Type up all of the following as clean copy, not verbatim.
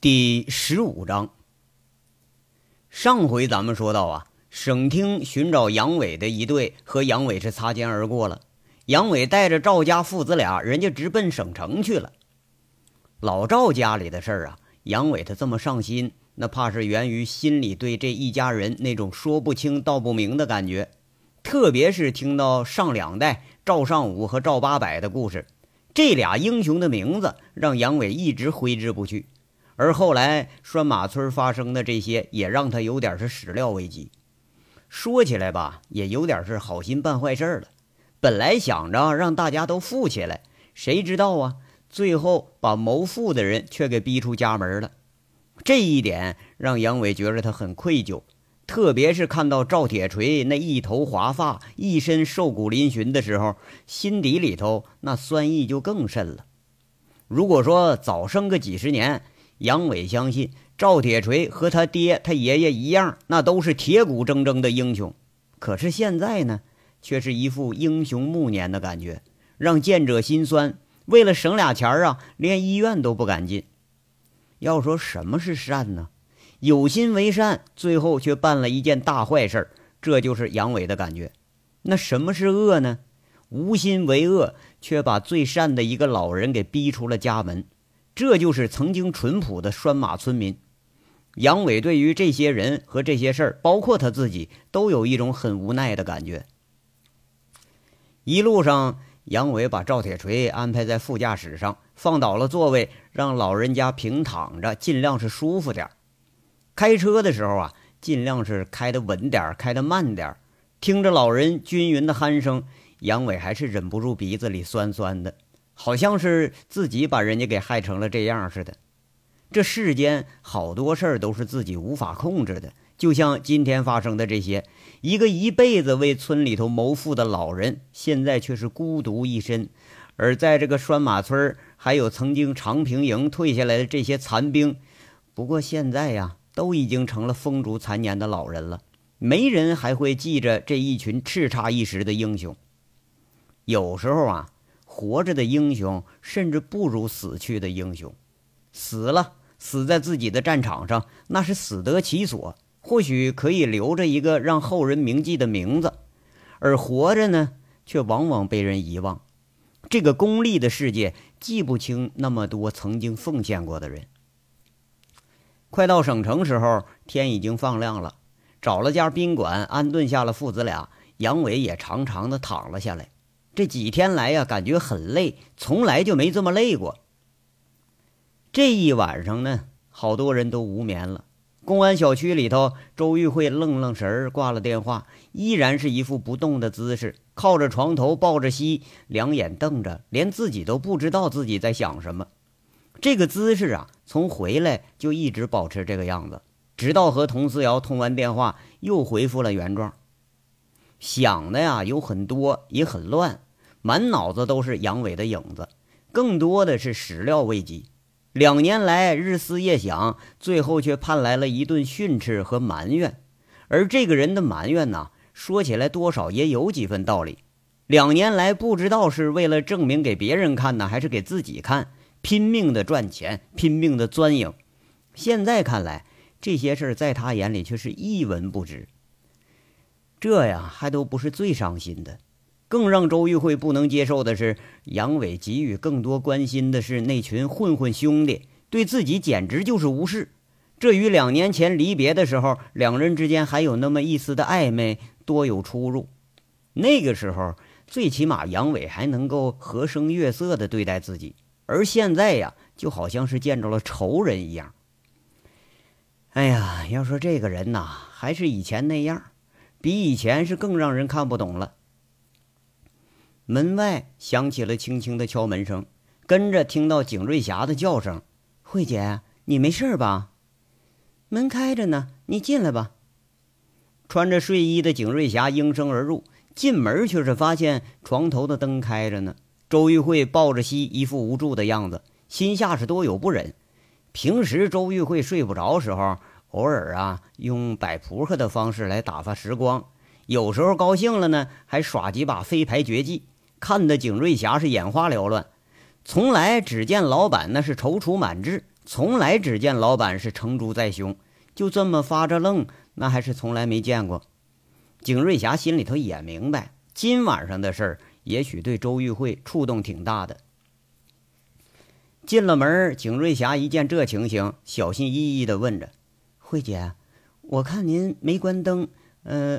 第15章。上回咱们说到省厅寻找杨伟的一队和杨伟是擦肩而过了，杨伟带着赵家父子俩，人家直奔省城去了。老赵家里的事儿杨伟他这么上心，那怕是源于心里对这一家人那种说不清道不明的感觉，特别是听到上两代赵尚武和赵八百的故事，这俩英雄的名字让杨伟一直挥之不去。而后来拴马村发生的这些也让他有点是始料未及，说起来吧也有点是好心办坏事了，本来想着让大家都富起来，谁知道最后把谋富的人却给逼出家门了。这一点让杨伟觉得他很愧疚，特别是看到赵铁锤那一头华发一身瘦骨嶙峋的时候，心底里头那酸意就更甚了。如果说早生个几十年，杨伟相信赵铁锤和他爹他爷爷一样，那都是铁骨铮铮的英雄，可是现在呢却是一副英雄暮年的感觉，让见者心酸。为了省俩钱连医院都不敢进。要说什么是善呢？有心为善，最后却办了一件大坏事，这就是杨伟的感觉。那什么是恶呢？无心为恶，却把最善的一个老人给逼出了家门，这就是曾经淳朴的拴马村民。杨伟对于这些人和这些事儿，包括他自己，都有一种很无奈的感觉。一路上，杨伟把赵铁锤安排在副驾驶上，放倒了座位，让老人家平躺着，尽量是舒服点。开车的时候尽量是开得稳点，开得慢点。听着老人均匀的鼾声，杨伟还是忍不住鼻子里酸酸的，好像是自己把人家给害成了这样似的。这世间好多事儿都是自己无法控制的，就像今天发生的这些，一个一辈子为村里头谋富的老人，现在却是孤独一身。而在这个拴马村，还有曾经长平营退下来的这些残兵，不过现在都已经成了风烛残年的老人了，没人还会记着这一群叱咤一时的英雄。有时候活着的英雄甚至不如死去的英雄，死在自己的战场上，那是死得其所，或许可以留着一个让后人铭记的名字，而活着呢却往往被人遗忘。这个功利的世界记不清那么多曾经奉献过的人。快到省城时候，天已经放亮了，找了家宾馆安顿下了父子俩，杨伟也长长的躺了下来。这几天来感觉很累，从来就没这么累过。这一晚上呢，好多人都无眠了。公安小区里头，周玉慧愣愣神挂了电话，依然是一副不动的姿势，靠着床头抱着膝，两眼瞪着，连自己都不知道自己在想什么。这个姿势从回来就一直保持这个样子，直到和佟思瑶通完电话又恢复了原状。想的有很多，也很乱，满脑子都是杨伟的影子，更多的是始料未及。2年来日思夜想，最后却盼来了一顿训斥和埋怨。而这个人的埋怨说起来多少也有几分道理。2年来不知道是为了证明给别人看呢，还是给自己看，拼命的赚钱，拼命的钻营。现在看来，这些事在他眼里却是一文不值。这还都不是最伤心的，更让周玉慧不能接受的是，杨伟给予更多关心的是那群混混兄弟，对自己简直就是无视。这与2年前离别的时候，两人之间还有那么一丝的暧昧，多有出入。那个时候，最起码杨伟还能够和声悦色地对待自己，而现在就好像是见着了仇人一样。哎呀，要说这个人还是以前那样，比以前是更让人看不懂了。门外响起了轻轻的敲门声，跟着听到景瑞霞的叫声：“慧姐，你没事吧？门开着呢，你进来吧。”穿着睡衣的景瑞霞应声而入，进门却是发现床头的灯开着呢。周玉慧抱着膝，一副无助的样子，心下是多有不忍。平时周玉慧睡不着时候，偶尔用摆扑克的方式来打发时光，有时候高兴了呢，还耍几把飞牌绝技，看得景瑞霞是眼花缭乱。从来只见老板那是踌躇满志，从来只见老板是成竹在胸，就这么发着愣，那还是从来没见过。景瑞霞心里头也明白，今晚上的事儿也许对周玉慧触动挺大的。进了门，景瑞霞一见这情形，小心翼翼地问着：“慧姐，我看您没关灯，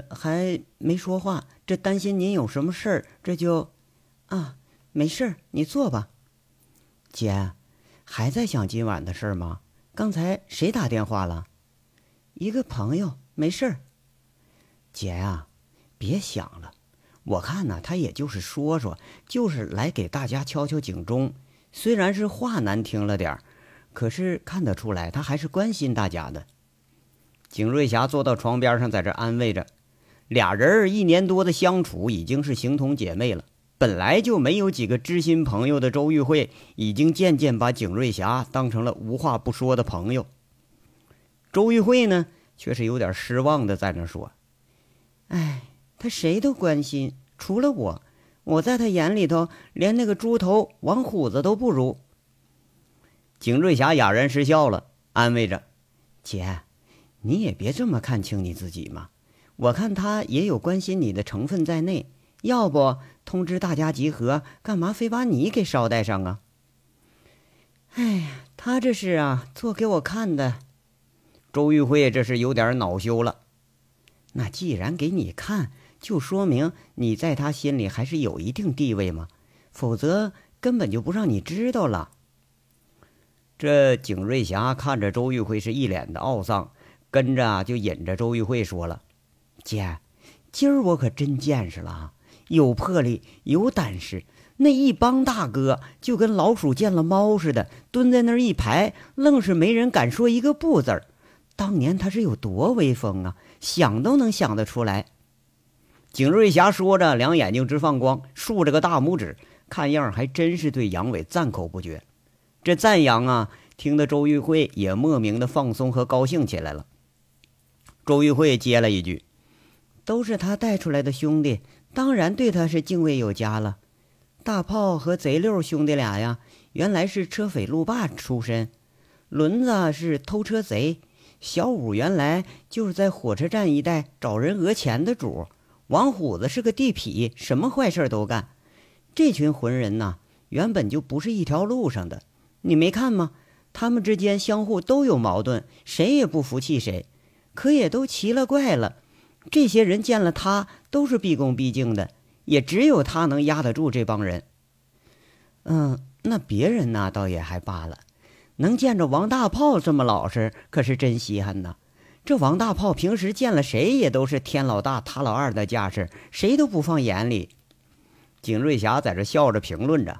还没说话，这担心您有什么事儿，这就……啊，没事儿，你坐吧。”姐。还在想今晚的事吗？刚才谁打电话了？一个朋友，没事儿。姐啊，别想了，我看呢，他也就是说说，就是来给大家敲敲警钟。虽然是话难听了点儿，可是看得出来，他还是关心大家的。景瑞霞坐到床边上，在这安慰着。俩人1年多的相处，已经是形同姐妹了。本来就没有几个知心朋友的周玉慧，已经渐渐把景瑞霞当成了无话不说的朋友。周玉慧呢，却是有点失望的在那说：“哎，他谁都关心，除了我，我在他眼里头连那个猪头王虎子都不如。”景瑞霞哑然失笑了，安慰着：“姐，你也别这么看清你自己嘛，我看他也有关心你的成分在内。”要不通知大家集合，干嘛非把你给捎带上啊？哎呀，他这是啊，做给我看的。周玉慧这是有点恼羞了。那既然给你看，就说明你在他心里还是有一定地位嘛，否则根本就不让你知道了。这景瑞霞看着周玉慧是一脸的懊丧，跟着就引着周玉慧说了：“姐，今儿我可真见识了啊！有魄力，有胆识，那一帮大哥就跟老鼠见了猫似的，蹲在那儿一排，愣是没人敢说一个不字儿。当年他是有多威风啊，想都能想得出来。”景瑞霞说着，两眼睛直放光，竖着个大拇指，看样还真是对杨伟赞口不绝。这赞扬啊，听得周玉慧也莫名的放松和高兴起来了。周玉慧接了一句：“都是他带出来的兄弟，当然对他是敬畏有加了。大炮和贼六兄弟俩呀，原来是车匪路霸出身，轮子是偷车贼，小五原来就是在火车站一带找人讹钱的主，王虎子是个地痞，什么坏事都干。这群混人呐，原本就不是一条路上的，你没看吗？他们之间相互都有矛盾，谁也不服气谁，可也都奇了怪了。这些人见了他都是毕恭毕敬的，也只有他能压得住这帮人。那别人呢，倒也还罢了，能见着王大炮这么老实，可是真稀罕呐。这王大炮平时见了谁也都是天老大他老二的架势，谁都不放眼里。”景瑞霞在这笑着评论着。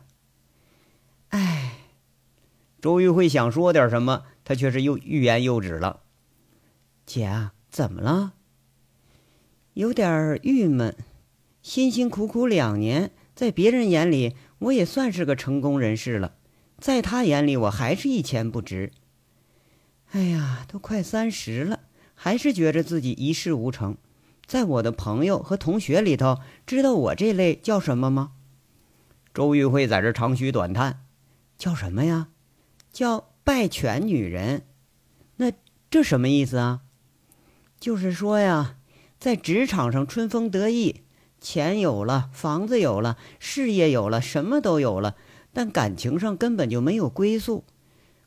哎，周玉慧想说点什么，她却是又欲言又止了。“姐啊，怎么了？”“有点郁闷，辛辛苦苦2年，在别人眼里我也算是个成功人士了，在他眼里我还是1钱不值。哎呀，都快30了，还是觉着自己一事无成。在我的朋友和同学里头，知道我这类叫什么吗？”周玉慧在这长吁短叹。“叫什么呀？”“叫败犬女人。”“那这什么意思啊？”“就是说呀，在职场上春风得意，钱有了，房子有了，事业有了，什么都有了，但感情上根本就没有归宿。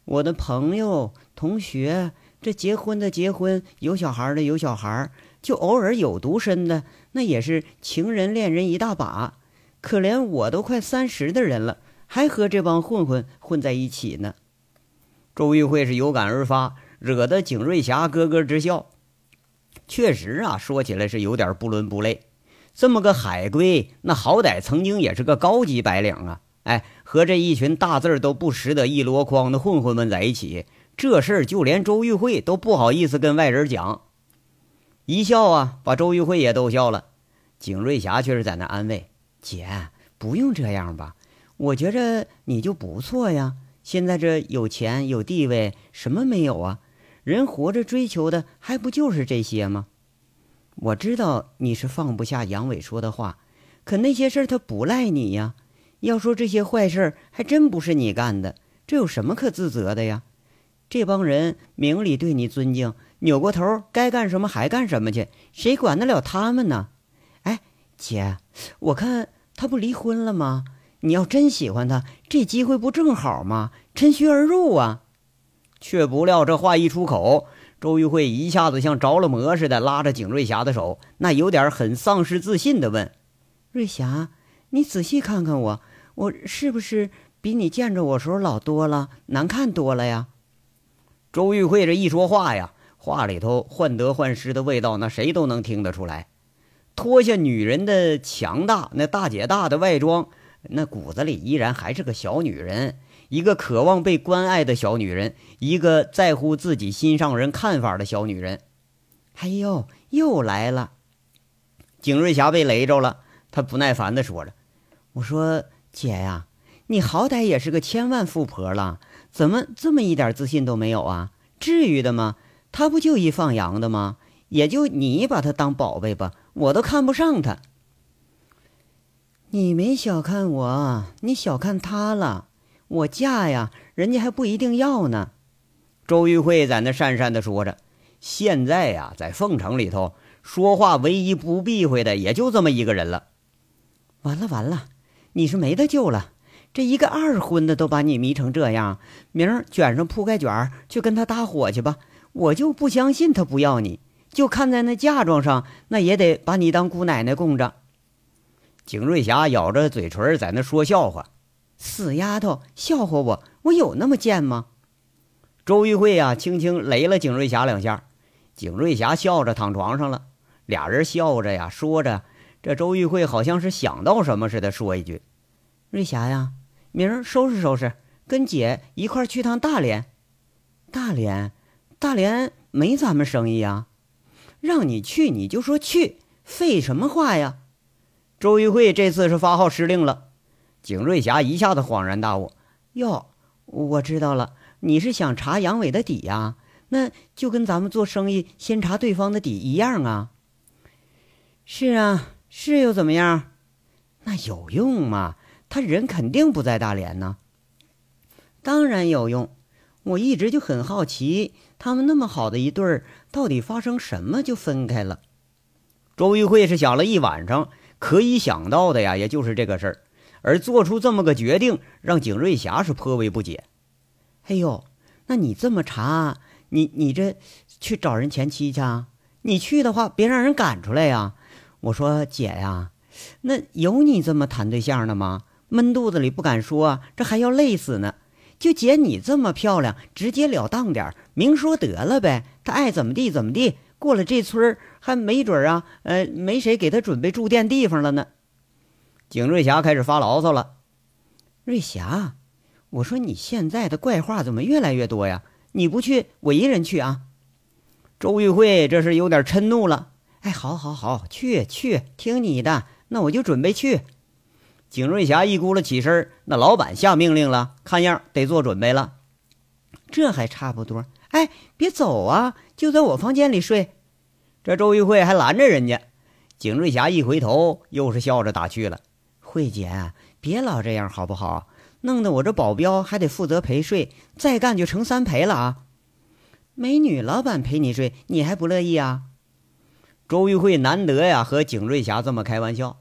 我的朋友、同学，这结婚的结婚，有小孩的有小孩，就偶尔有独身的，那也是情人恋人一大把。可怜我都快30的人了，还和这帮混混混在一起呢。”周玉慧是有感而发，惹得景瑞霞咯咯直笑。确实啊，说起来是有点不伦不类。这么个海归，那好歹曾经也是个高级白领啊！哎，和这一群大字都不识得一箩筐的混混们在一起，这事儿就连周玉慧都不好意思跟外人讲。一笑啊，把周玉慧也逗笑了。景瑞霞却是在那安慰：“姐，不用这样吧，我觉着你就不错呀。现在这有钱有地位，什么没有啊？人活着追求的还不就是这些吗？我知道你是放不下杨伟说的话，可那些事儿他不赖你呀。要说这些坏事儿，还真不是你干的，这有什么可自责的呀？这帮人明里对你尊敬，扭过头该干什么还干什么去，谁管得了他们呢？哎，姐，我看他不离婚了吗？你要真喜欢他，这机会不正好吗？趁虚而入啊！却不料这话一出口，周玉慧一下子像着了魔似的，拉着景瑞霞的手，那有点很丧失自信的问：“瑞霞，你仔细看看我，我是不是比你见着我时候老多了，难看多了呀？”周玉慧这一说话呀，话里头患得患失的味道，那谁都能听得出来。脱下女人的强大，那大姐大的外装，那骨子里依然还是个小女人，一个渴望被关爱的小女人，一个在乎自己心上人看法的小女人。哎呦，又来了！景瑞霞被雷着了，她不耐烦地说着：“我说姐呀，你好歹也是个千万富婆了，怎么这么一点自信都没有啊？至于的吗？她不就一放羊的吗？也就你把她当宝贝吧，我都看不上她。”你没小看我，你小看他了。我嫁呀，人家还不一定要呢。周玉慧在那讪讪地说着。现在呀，在凤城里头说话唯一不避讳的也就这么一个人了。完了完了，你是没得救了。这一个二婚的都把你迷成这样，明儿卷上铺盖卷去跟他搭伙去吧。我就不相信他不要你，就看在那嫁妆上，那也得把你当姑奶奶供着。景瑞霞咬着嘴唇在那说笑话，死丫头，笑话我，我有那么贱吗？周玉慧啊，轻轻雷了景瑞霞两下，景瑞霞笑着躺床上了。俩人笑着呀，说着，这周玉慧好像是想到什么似的，说一句：“瑞霞呀，明儿收拾收拾，跟姐一块去趟大连。大连，大连没咱们生意啊，让你去你就说去，废什么话呀？”周玉慧这次是发号施令了，景瑞霞一下子恍然大悟：“哟，我知道了，你是想查杨伟的底呀？那就跟咱们做生意先查对方的底一样啊。”“是啊，是又怎么样？那有用吗？他人肯定不在大连呢。”“当然有用，我一直就很好奇，他们那么好的一对儿，到底发生什么就分开了？”周玉慧是想了一晚上。可以想到的呀，也就是这个事儿，而做出这么个决定，让景瑞霞是颇为不解。“哎呦，那你这么查，你这去找人前妻去啊？你去的话，别让人赶出来呀！我说姐呀，那有你这么谈对象的吗？闷肚子里不敢说，这还要累死呢。就姐你这么漂亮，直截了当点，明说得了呗。他爱怎么地怎么地。”过了这村儿，还没准啊，没谁给他准备住店地方了呢。景瑞霞开始发牢骚了：“瑞霞，我说你现在的怪话怎么越来越多呀？你不去，我一人去啊！”周玉慧这是有点嗔怒了：“哎，好，去，听你的，那我就准备去。”景瑞霞一咕噜起身，那老板下命令了，看样得做准备了。这还差不多。哎，别走啊，就在我房间里睡。这周玉慧还拦着人家。景瑞霞一回头，又是笑着打趣了：“慧姐，别老这样好不好？弄得我这保镖还得负责陪睡，再干就成三陪了啊！美女老板陪你睡，你还不乐意啊？”周玉慧难得呀和景瑞霞这么开玩笑。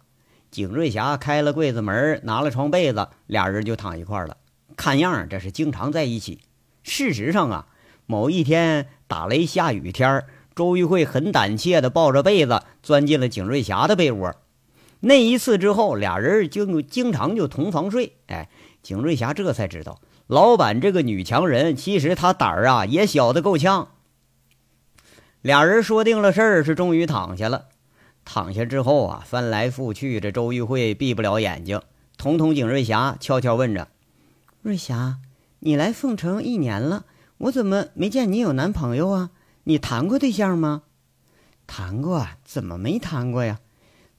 景瑞霞开了柜子门，拿了床被子，俩人就躺一块了。看样这是经常在一起。事实上啊，某一天打雷下雨天，周玉慧很胆怯地抱着被子钻进了景瑞霞的被窝。那一次之后，俩人就经常就同房睡。哎，景瑞霞这才知道，老板这个女强人，其实她胆儿啊也小得够呛。俩人说定了事儿，是终于躺下了。躺下之后啊，翻来覆去，这周玉慧闭不了眼睛，捅景瑞霞，悄悄问着：“瑞霞，你来凤城一年了。”我怎么没见你有男朋友啊？你谈过对象吗？谈过啊，怎么没谈过呀？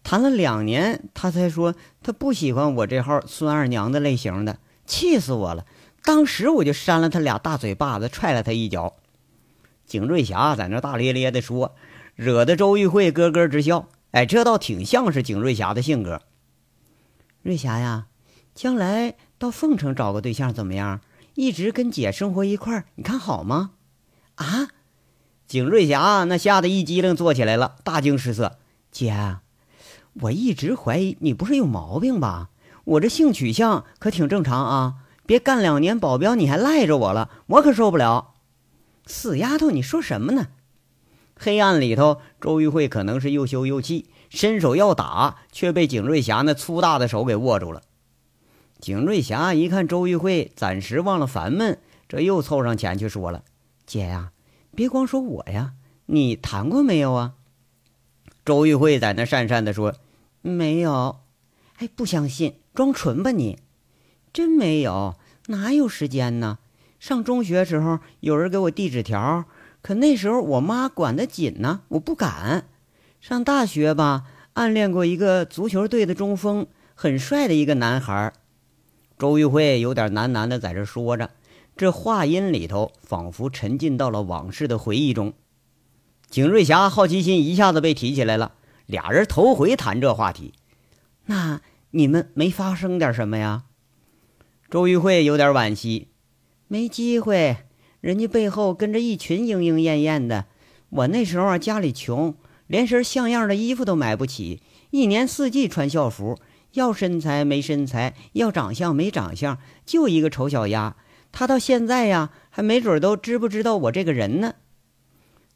谈了2年，他才说他不喜欢我这号孙二娘的类型的，气死我了！当时我就扇了他俩大嘴巴子，踹了他一脚。景瑞霞在那大咧咧的说，惹得周玉慧咯咯直笑。哎，这倒挺像是景瑞霞的性格。瑞霞呀，将来到凤城找个对象怎么样？一直跟姐生活一块儿，你看好吗？啊！景瑞霞那吓得一激灵坐起来了，大惊失色。姐，我一直怀疑你不是有毛病吧？我这性取向可挺正常啊，别干2年保镖你还赖着我了，我可受不了。死丫头，你说什么呢？黑暗里头，周玉慧可能是又羞又气，伸手要打，却被景瑞霞那粗大的手给握住了。景瑞霞一看周玉慧暂时忘了烦闷，这又凑上前去说了：“姐呀，别光说我呀，你谈过没有啊？”周玉慧在那讪讪地说：“没有。”哎，不相信，装纯吧你！真没有，哪有时间呢？上中学时候，有人给我递纸条，可那时候我妈管得紧呢，我不敢。上大学吧，暗恋过一个足球队的中锋，很帅的一个男孩。周玉慧有点喃喃的在这说着，这话音里头仿佛沉浸到了往事的回忆中。景瑞霞好奇心一下子被提起来了，俩人头回谈这话题。那你们没发生点什么呀？周玉慧有点惋惜，没机会，人家背后跟着一群莺莺燕燕的。我那时候啊，家里穷，连身像样的衣服都买不起，一年四季穿校服，要身材没身材，要长相没长相，就一个丑小鸭。他到现在呀，还没准都知不知道我这个人呢。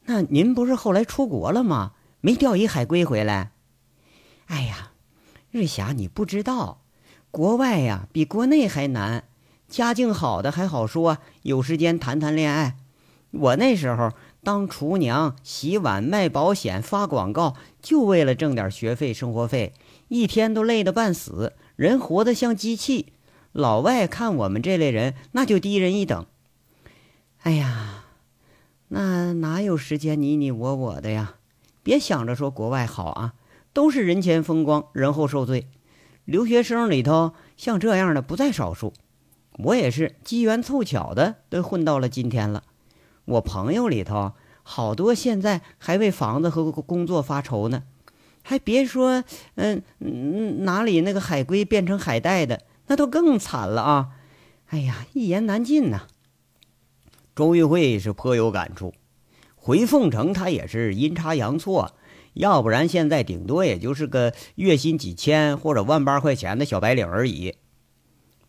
那您不是后来出国了吗？没钓一海龟回来？哎呀，瑞霞，你不知道，国外呀比国内还难。家境好的还好说，有时间谈谈恋爱。我那时候当厨娘、洗碗、卖保险、发广告，就为了挣点学费、生活费，一天都累得半死，人活得像机器。老外看我们这类人，那就低人一等。哎呀，那哪有时间你你我我的呀？别想着说国外好啊，都是人前风光，人后受罪。留学生里头像这样的不在少数。我也是机缘凑巧的都混到了今天了。我朋友里头好多现在还为房子和工作发愁呢，还别说哪里那个海龟变成海带的，那都更惨了啊。哎呀，一言难尽呐。周玉慧是颇有感触，回凤城他也是阴差阳错，要不然现在顶多也就是个月薪几千或者18,000块钱的小白领而已。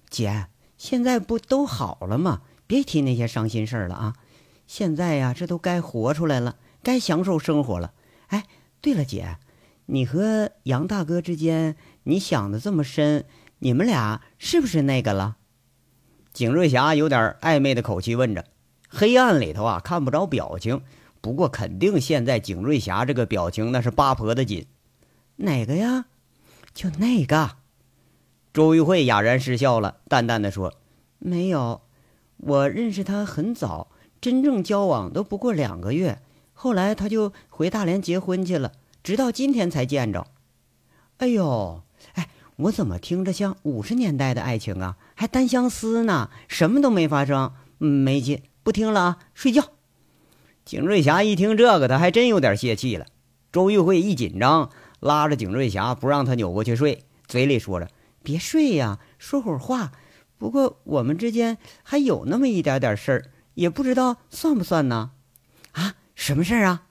姐，现在不都好了吗？别提那些伤心事儿了啊！现在呀，这都该活出来了，该享受生活了。哎，对了，姐，你和杨大哥之间，你想的这么深，你们俩是不是那个了？景瑞霞有点暧昧的口气问着。黑暗里头啊，看不着表情，不过肯定现在景瑞霞这个表情那是八婆的紧。哪个呀？就那个。周玉慧哑然失笑了，淡淡的说：“没有，我认识他很早，真正交往都不过2个月。后来他就回大连结婚去了，直到今天才见着。”哎呦，哎，我怎么听着像50年代的爱情啊？还单相思呢，什么都没发生，没劲，不听了啊，睡觉。景瑞霞一听这个，他还真有点泄气了。周玉慧一紧张，拉着景瑞霞不让他扭过去睡，嘴里说着：“别睡呀，说会儿话。不过我们之间还有那么一点点事儿，也不知道算不算呢。”啊，什么事儿啊？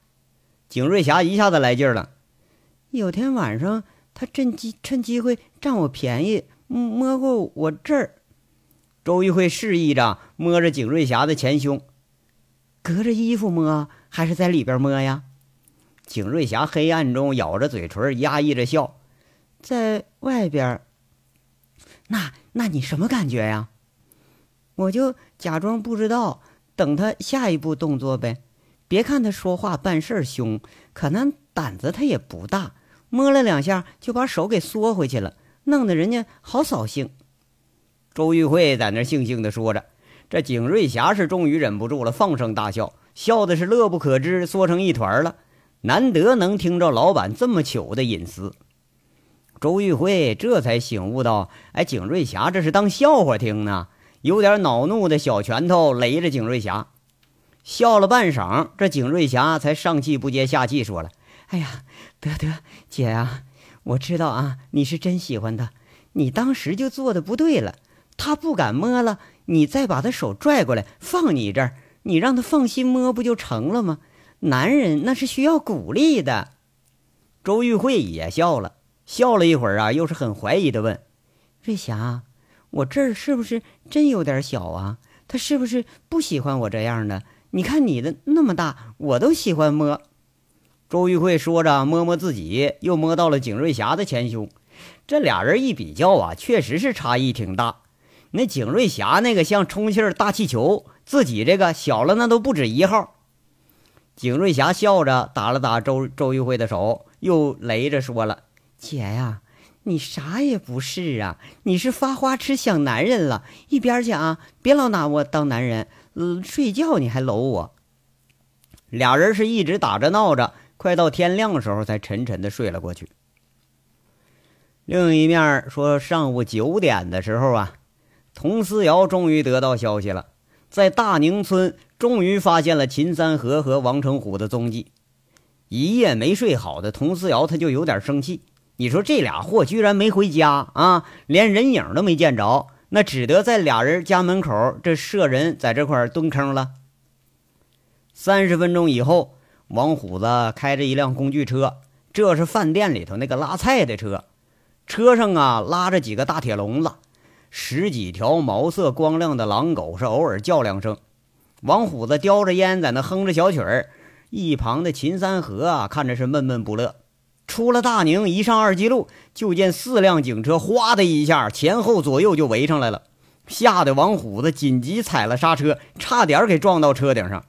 景瑞霞一下子来劲了。有天晚上，他趁机会占我便宜，摸过我这儿。周玉慧示意着，摸着景瑞霞的前胸。隔着衣服摸，还是在里边摸呀？景瑞霞黑暗中咬着嘴唇，压抑着笑。在外边。那你什么感觉呀？我就假装不知道，等他下一步动作呗。别看他说话办事凶，可能胆子他也不大，摸了2下就把手给缩回去了，弄得人家好扫兴。周玉慧在那悻悻地说着，这景瑞霞是终于忍不住了，放声大笑，笑的是乐不可支，缩成一团了。难得能听着老板这么糗的隐私。周玉慧这才醒悟到，哎，景瑞霞这是当笑话听呢。有点恼怒的小拳头擂着景瑞霞，笑了半晌，这景瑞霞才上气不接下气说了：“哎呀，得，姐啊，我知道啊，你是真喜欢他，你当时就做的不对了，他不敢摸了，你再把他手拽过来放你这儿，你让他放心摸不就成了吗？男人那是需要鼓励的。周玉慧也笑了，笑了一会儿啊，又是很怀疑的问：瑞霞，我这儿是不是真有点小啊？他是不是不喜欢我这样的？你看你的那么大，我都喜欢摸。周玉慧说着摸摸自己，又摸到了景瑞霞的前胸。这俩人一比较啊，确实是差异挺大。那景瑞霞那个像充气大气球，自己这个小了那都不止一号。景瑞霞笑着打了打周玉慧的手，又雷着说了：姐呀，你啥也不是啊，你是发花痴想男人了，一边去啊，别老拿我当男人，睡觉你还搂我。俩人是一直打着闹着，快到天亮的时候才沉沉的睡了过去。另一面说，上午9点的时候啊，佟思瑶终于得到消息了，在大宁村终于发现了秦三河和王成虎的踪迹。一夜没睡好的佟思瑶他就有点生气，你说这俩货居然没回家啊，连人影都没见着，那只得在俩人家门口这设人在这块蹲坑了。30分钟以后，王虎子开着一辆工具车，这是饭店里头那个拉菜的车，车上啊拉着几个大铁笼子，10几条毛色光亮的狼狗是偶尔叫两声。王虎子叼着烟在那哼着小曲儿，一旁的秦三河啊看着是闷闷不乐。出了大宁一上2基路，就见4辆警车哗的一下前后左右就围上来了，吓得王虎子紧急踩了刹车，差点给撞到车顶上。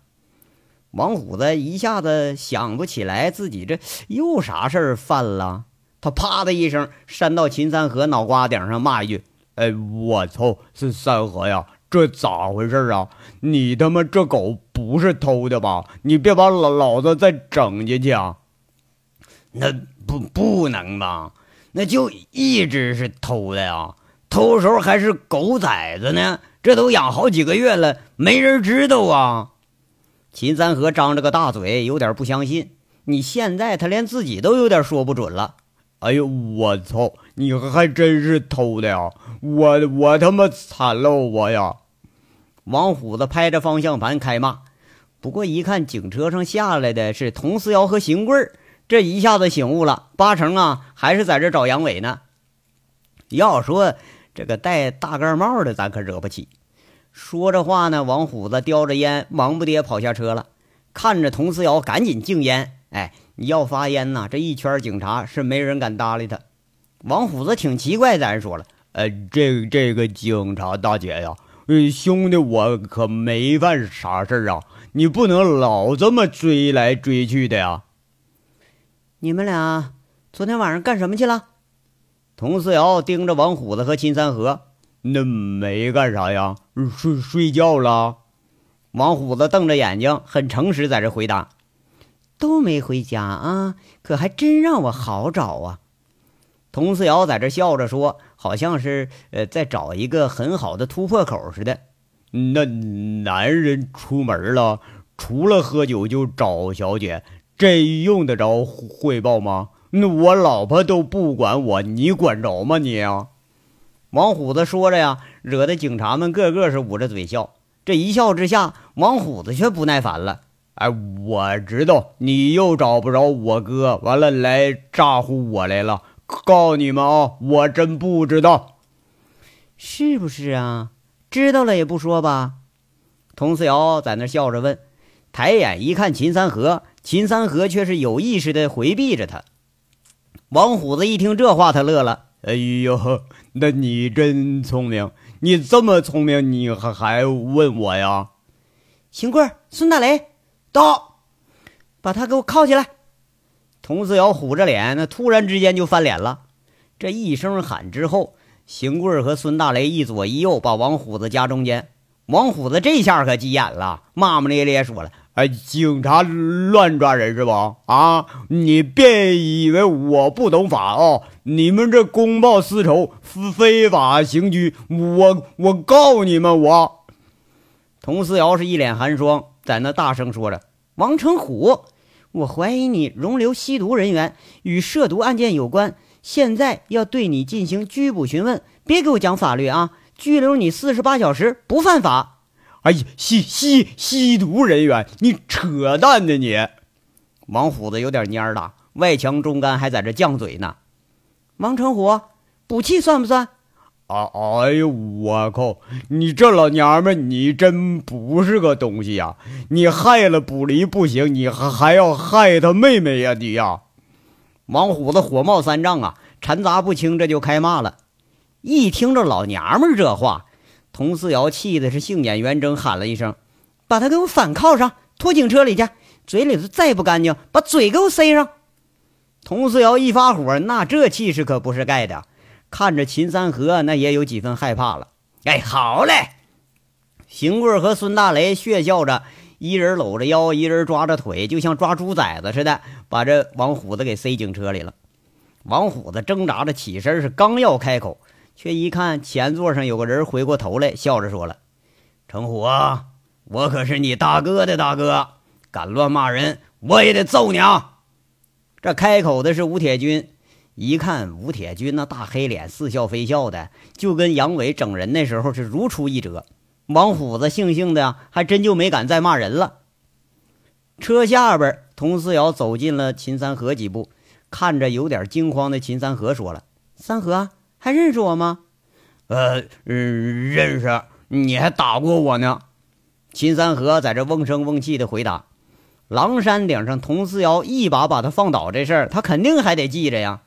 王虎子一下子想不起来自己这又啥事儿犯了，他啪的一声扇到秦三河脑瓜顶上，骂一句：哎，我操，是三河呀，这咋回事啊？你他妈这狗不是偷的吧？你别把老子再整进去啊！那不能吧？那就一直是偷的呀，偷的时候还是狗崽子呢，这都养好几个月了，没人知道啊！秦三河张着个大嘴，有点不相信，你现在他连自己都有点说不准了。哎呦，我操！你还真是偷的呀！我他妈惨了我呀！王虎子拍着方向盘开骂，不过一看警车上下来的是佟思瑶和邢贵，这一下子醒悟了，八成啊还是在这找杨伟呢。要说这个戴大盖帽的，咱可惹不起。说着话呢，王虎子叼着烟，忙不迭跑下车了，看着佟思瑶赶紧敬烟。哎，你要发烟呐，这一圈警察是没人敢搭理他。王虎子挺奇怪，咱说了，这个警察大姐呀，兄弟，我可没犯啥事啊，你不能老这么追来追去的呀。你们俩昨天晚上干什么去了？佟思瑶盯着王虎子和秦三河。那没干啥呀，睡觉了。王虎子瞪着眼睛，很诚实在这回答。都没回家啊，可还真让我好找啊。佟思瑶在这笑着说，好像是在找一个很好的突破口似的。那男人出门了，除了喝酒就找小姐，这用得着汇报吗？那我老婆都不管我，你管着吗你啊？王虎子说着呀，惹得警察们个个是捂着嘴笑。这一笑之下，王虎子却不耐烦了。哎，我知道你又找不着我哥，完了来诈唬我来了，告你们啊，我真不知道。是不是啊？知道了也不说吧。佟思瑶在那笑着问，抬眼一看秦三河，秦三河却是有意识的回避着他。王虎子一听这话，他乐了。哎呦，那你真聪明，你这么聪明，你还问我呀？邢贵、孙大雷到，把他给我铐起来！佟思瑶虎着脸，那突然之间就翻脸了。这一声喊之后，邢贵和孙大雷一左一右把王虎子夹中间。王虎子这下可急眼了，骂骂咧咧说了：“哎，警察乱抓人是吧？啊，你别以为我不懂法哦！你们这公报私仇、非法刑拘，我告你们我！”佟思瑶是一脸寒霜，在那大声说着：“王成虎，我怀疑你容留吸毒人员，与涉毒案件有关，现在要对你进行拘捕询问，别给我讲法律啊！”拘留你48小时不犯法。哎，吸毒人员，你扯淡呢你！王虎子有点蔫了，外强中干还在这犟嘴呢。王成虎，补气算不算？啊！哎呦，我靠！你这老娘们，你真不是个东西呀！你害了卜离不行，你还要害他妹妹呀！你呀！王虎子火冒三丈啊，掺杂不清，这就开骂了。一听这老娘们这话，佟四瑶气的是杏眼圆睁，喊了一声：“把他给我反铐上，拖警车里去！嘴里头再不干净，把嘴给我塞上！”佟四瑶一发火，那这气势可不是盖的。看着秦三河，那也有几分害怕了。哎，好嘞！邢贵和孙大雷血笑着，一人搂着腰，一人抓着腿，就像抓猪崽子似的，把这王虎子给塞警车里了。王虎子挣扎着起身，是刚要开口，却一看前座上有个人回过头来，笑着说了：“成虎啊，我可是你大哥的大哥，敢乱骂人，我也得揍你啊！”这开口的是吴铁军。一看吴铁军那大黑脸似笑非笑的，就跟杨伟整人那时候是如出一辙。王虎子悻悻的呀，还真就没敢再骂人了。车下边，佟四瑶走进了秦三河几步，看着有点惊慌的秦三河说了：“三河，还认识我吗？”“认识，你还打过我呢。”秦三河在这瓮声瓮气的回答。狼山顶上，佟四瑶一把把他放倒这事儿，他肯定还得记着呀。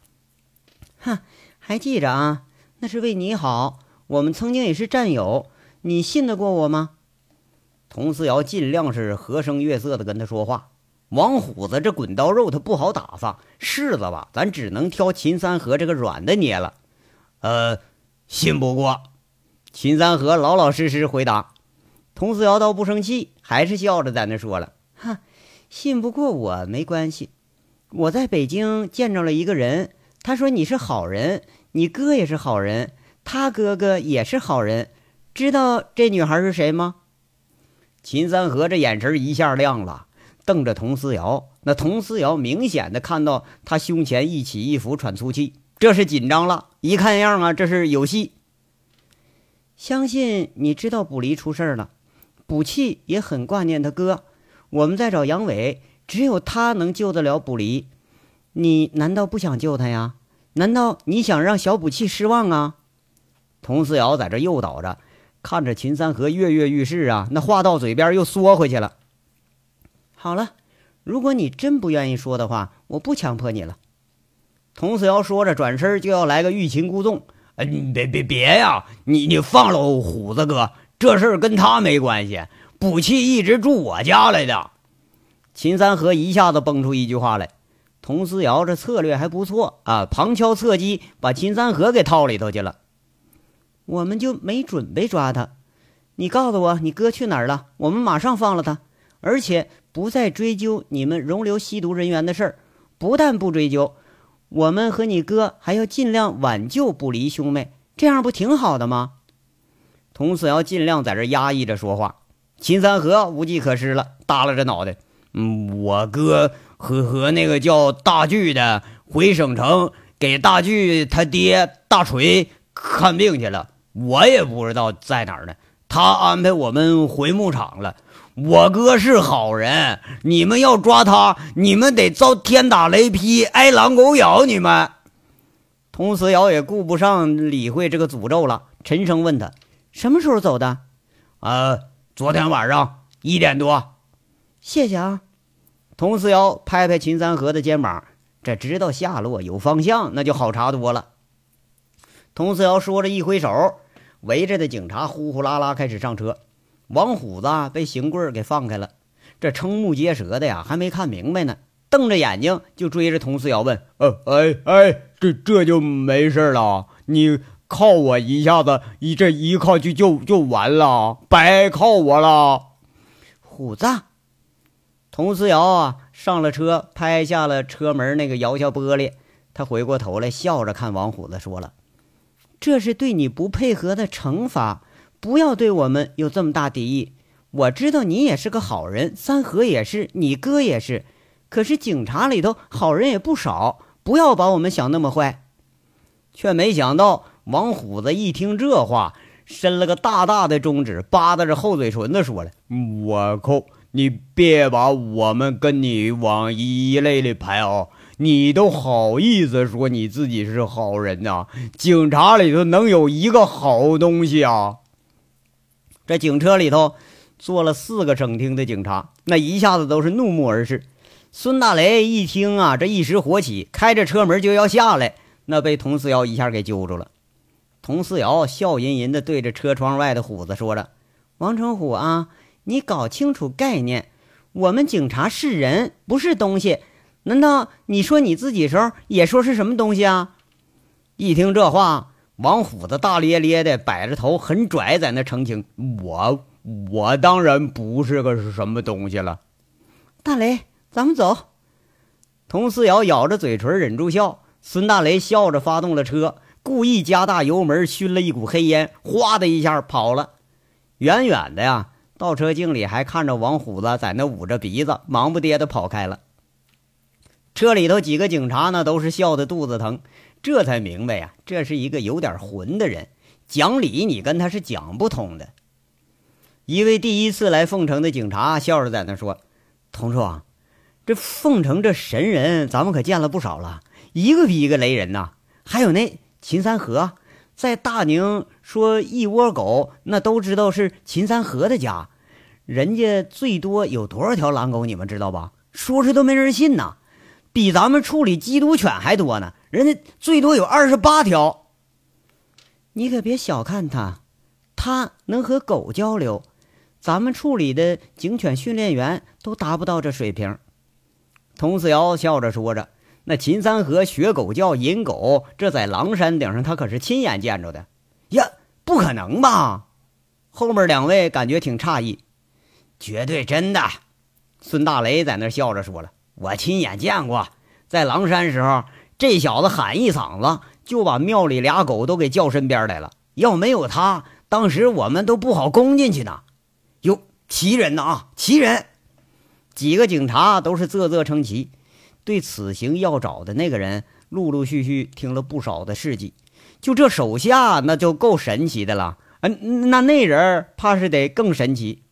哼，还记着啊，那是为你好，我们曾经也是战友，你信得过我吗？佟四瑶尽量是和声悦色的跟他说话。王虎子这滚刀肉他不好打发，柿子吧，咱只能挑秦三河这个软的捏了。信不过。秦三河老老实实回答。佟四瑶倒不生气，还是笑着在那说了：“哈，信不过我没关系，我在北京见着了一个人。”他说你是好人，你哥也是好人，他哥哥也是好人，知道这女孩是谁吗？秦三河这眼神一下亮了，瞪着佟思瑶。那佟思瑶明显的看到他胸前一起一伏喘粗气，这是紧张了，一看样啊，这是有戏。相信你知道卜离出事了，卜气也很挂念他哥，我们在找杨伟，只有他能救得了卜离。你难道不想救他呀？难道你想让小补气失望啊？佟四瑶在这诱导着，看着秦三河跃跃欲试啊，那话到嘴边又缩回去了。好了，如果你真不愿意说的话，我不强迫你了。佟四瑶说着，转身就要来个欲擒故纵。别呀，你放了虎子哥，这事儿跟他没关系，补气一直住我家来的。秦三河一下子蹦出一句话来。佟思瑶这策略还不错啊，旁敲侧击把秦三河给套里头去了。我们就没准备抓他，你告诉我你哥去哪儿了，我们马上放了他，而且不再追究你们容留吸毒人员的事儿。不但不追究，我们和你哥还要尽量挽救不离兄妹，这样不挺好的吗？佟思瑶尽量在这压抑着说话。秦三河无计可施了，耷拉着脑袋。我哥和那个叫大巨的回省城给大巨他爹大锤看病去了，我也不知道在哪儿呢。他安排我们回牧场了。我哥是好人，你们要抓他，你们得遭天打雷劈，挨狼狗咬。你们佟思瑶也顾不上理会这个诅咒了，沉声问他什么时候走的。昨天晚上1点多。谢谢啊。佟四瑶拍拍秦三河的肩膀，这知道下落有方向，那就好查多了。佟四瑶说着一挥手，围着的警察呼呼啦啦开始上车。王虎子被邢棍给放开了，这瞠目结舌的呀，还没看明白呢，瞪着眼睛就追着佟四瑶问：“这就没事了？你靠我一下子，一靠就完了，白靠我了，虎子。”佟思瑶啊，上了车，拍下了车门那个摇下玻璃。他回过头来，笑着看王虎子，说了：“这是对你不配合的惩罚，不要对我们有这么大敌意。我知道你也是个好人，三河也是，你哥也是。可是警察里头好人也不少，不要把我们想那么坏。”却没想到王虎子一听这话，伸了个大大的中指，扒搭着厚嘴唇子说了：“我靠，你别把我们跟你往一类里排啊！你都好意思说你自己是好人呐、啊？警察里头能有一个好东西啊？”这警车里头坐了4个省厅的警察，那一下子都是怒目而视。孙大雷一听啊，这一时火起，开着车门就要下来，那被佟四瑶一下给揪住了。佟四瑶笑吟吟地对着车窗外的虎子说着：“王成虎啊，你搞清楚概念，我们警察是人，不是东西。难道你说你自己时候也说是什么东西啊？”一听这话，王虎子大咧咧的摆着头，很拽，在那澄清：“我当然不是个什么东西了。”大雷，咱们走。佟四瑶咬着嘴唇忍住笑。孙大雷笑着发动了车，故意加大油门，熏了一股黑烟，哗的一下跑了。远远的呀，倒车镜里还看着王虎子在那捂着鼻子，忙不迭的跑开了。车里头几个警察呢，都是笑得肚子疼，这才明白呀，这是一个有点混的人，讲理你跟他是讲不通的。一位第一次来凤城的警察笑着在那说：“佟处啊，这凤城这神人咱们可见了不少了，一个比一个雷人呐。还有那秦三河，在大宁说一窝狗，那都知道是秦三河的家，人家最多有多少条狼狗，你们知道吧？说出都没人信呐，比咱们处理缉毒犬还多呢，人家最多有28条。你可别小看他，他能和狗交流，咱们处理的警犬训练员都达不到这水平。”佟四瑶笑着说着。那秦三河学狗叫引狗，这在狼山顶上他可是亲眼见着的呀，不可能吧？后面2位感觉挺诧异。绝对真的，孙大雷在那笑着说了，我亲眼见过，在狼山时候，这小子喊一嗓子就把庙里俩狗都给叫身边来了，要没有他，当时我们都不好攻进去呢。哟，奇人呐啊，奇人！几个警察都是啧啧称奇。对此行要找的那个人，陆陆续续听了不少的事迹，就这手下那就够神奇的了。那人怕是得更神奇。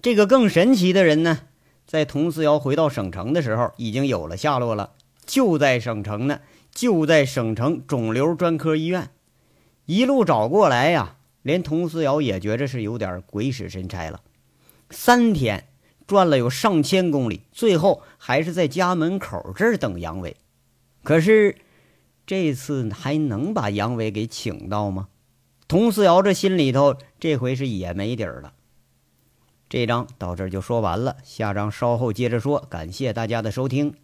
这个更神奇的人呢，在佟四瑶回到省城的时候已经有了下落了，就在省城肿瘤专科医院。一路找过来呀，连佟四瑶也觉着是有点鬼使神差了。3天转了有上千公里，最后还是在家门口这儿等杨伟。可是这次还能把杨伟给请到吗？佟四瑶这心里头这回是也没底儿了。这章到这儿就说完了，下章稍后接着说。感谢大家的收听。